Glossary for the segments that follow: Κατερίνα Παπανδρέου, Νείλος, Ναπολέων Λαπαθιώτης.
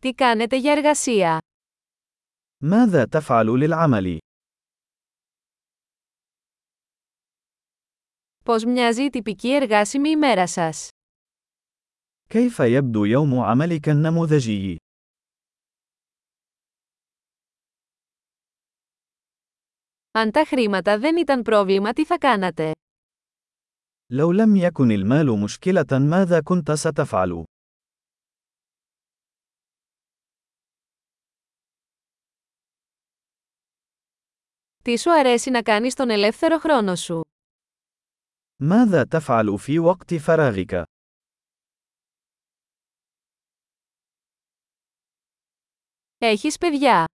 Τι κάνετε για εργασία? ماذا تفعل للعمل؟ Πώς μοιάζει η τυπική εργάσιμη ημέρα σας? كيف يبدو يوم عملك النموذجي؟ Αν τα χρήματα δεν ήταν πρόβλημα, τι θα κάνατε? لو لم يكن المال مشكلة ماذا كنت ستفعل؟ Τι σου αρέσει να κάνεις τον ελεύθερο χρόνο σου? ماذا تفعل في وقت فراغك؟ Έχεις παιδιά?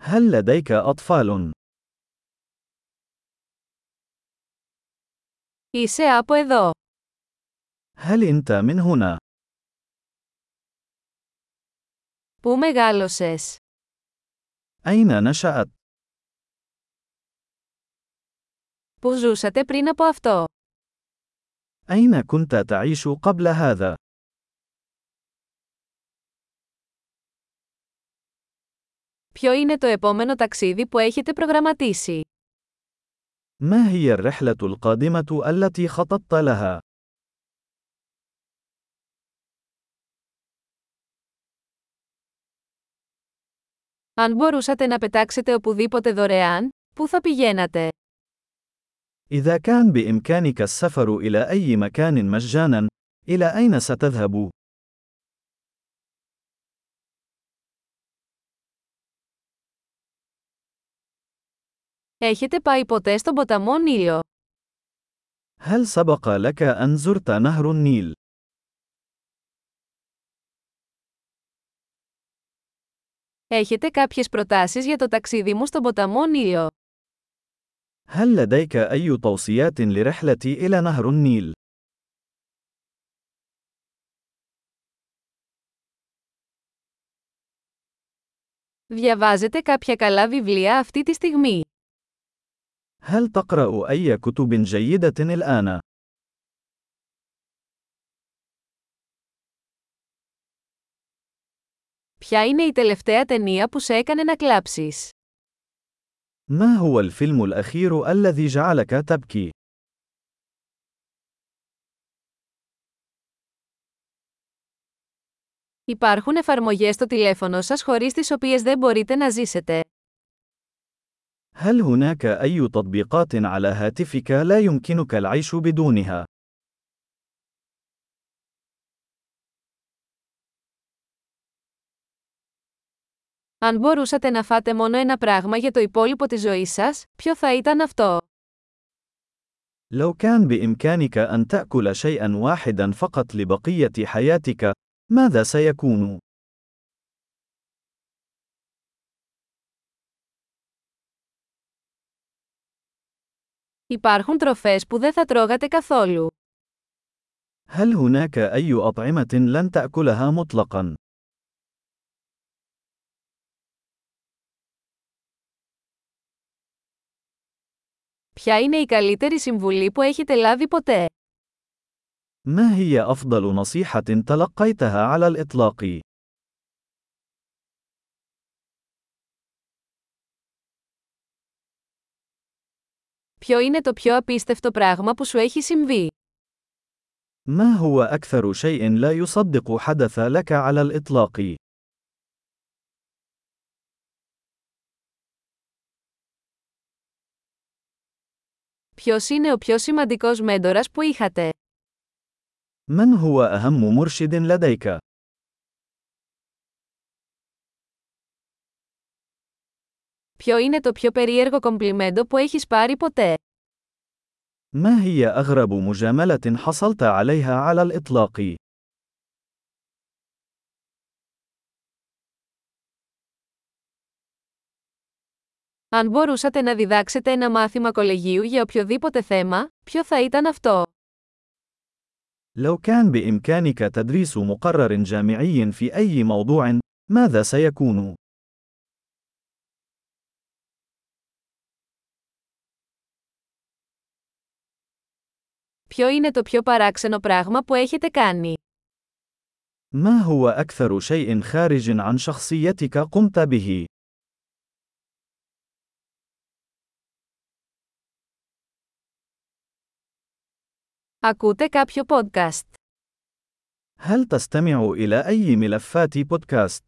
هل لديك أطفال؟ Είσαι από εδώ? هل أنت من هنا؟ Πού μεγάλωσες? أين نشأت؟ Πού ζούσατε πριν από αυτό? أين كنت تعيش قبل هذا؟ Ποιο είναι το επόμενο ταξίδι που έχετε προγραμματίσει? ما هي الرحلة القادمة التي خططت لها؟ Αν μπορούσατε να πετάξετε οπουδήποτε δωρεάν, πού θα πηγαίνατε? إذا كان بإمكانك السفر إلى أي مكان مجاناً، إلى أين ستذهب؟ Έχετε πάει ποτέ στον ποταμό Νείλο? هل سبق لك أن زرت نهر النيل؟ Έχετε κάποιες προτάσεις για το ταξίδι μου στον ποταμό Νείλο? هل لديك أي توصيات لرحلتي إلى نهر النيل؟ Διαβάζετε κάποια καλά βιβλία αυτή τη στιγμή? هل تقرأ أي كتب جيدة الآن؟ Ποια είναι η τελευταία ταινία που σε έκανε να κλάψεις? ما هو الفيلم الأخير الذي جعلك تبكي؟ Υπάρχουν εφαρμογές στο τηλέφωνο σας χωρίς τις οποίες δεν μπορείτε να ζήσετε? هل هناك أي تطبيقات على هاتفك لا يمكنك العيش بدونها؟ Αν μπορούσατε να φάτε μόνο ένα πράγμα για το υπόλοιπο της ζωής σας, ποιο θα ήταν αυτό? لو كان بإمكانك أن تأكل شيئا واحدا فقط لبقية حياتك، ماذا سيكون؟ Υπάρχουν τροφές που δεν θα τρώγατε καθόλου? هل هناك أي أطعمة لن تأكلها مطلقا؟ Ποια είναι η καλύτερη συμβουλή που έχετε λάβει ποτέ? ما هي أفضل نصيحة تلقيتها على الإطلاق؟ Ποιο είναι το πιο απίστευτο πράγμα που σου έχει συμβεί? ما هو أكثر شيء لا يصدق حدث لك على الإطلاق؟ Ποιος είναι ο πιο σημαντικός μέντορας που είχατε? من هو أهم مرشد لديك؟ Ποιο είναι το πιο περίεργο κομπλιμέντο που έχεις πάρει ποτέ? ما هي أغرب مجاملة حصلت عليها على الإطلاق؟ Αν μπορούσατε να διδάξετε ένα μάθημα κολεγίου για οποιοδήποτε θέμα, ποιο θα ήταν αυτό? لو كان بإمكانك تدريس مقرر جامعي في أي موضوع، ماذا سيكون؟ Ποιο είναι το πιο παράξενο πράγμα που έχετε κάνει? ما هو أكثر شيء خارج عن شخصيتك قمت به؟ Ακούτε κάποιο podcast? هل تستمع إلى أي ملفات podcast؟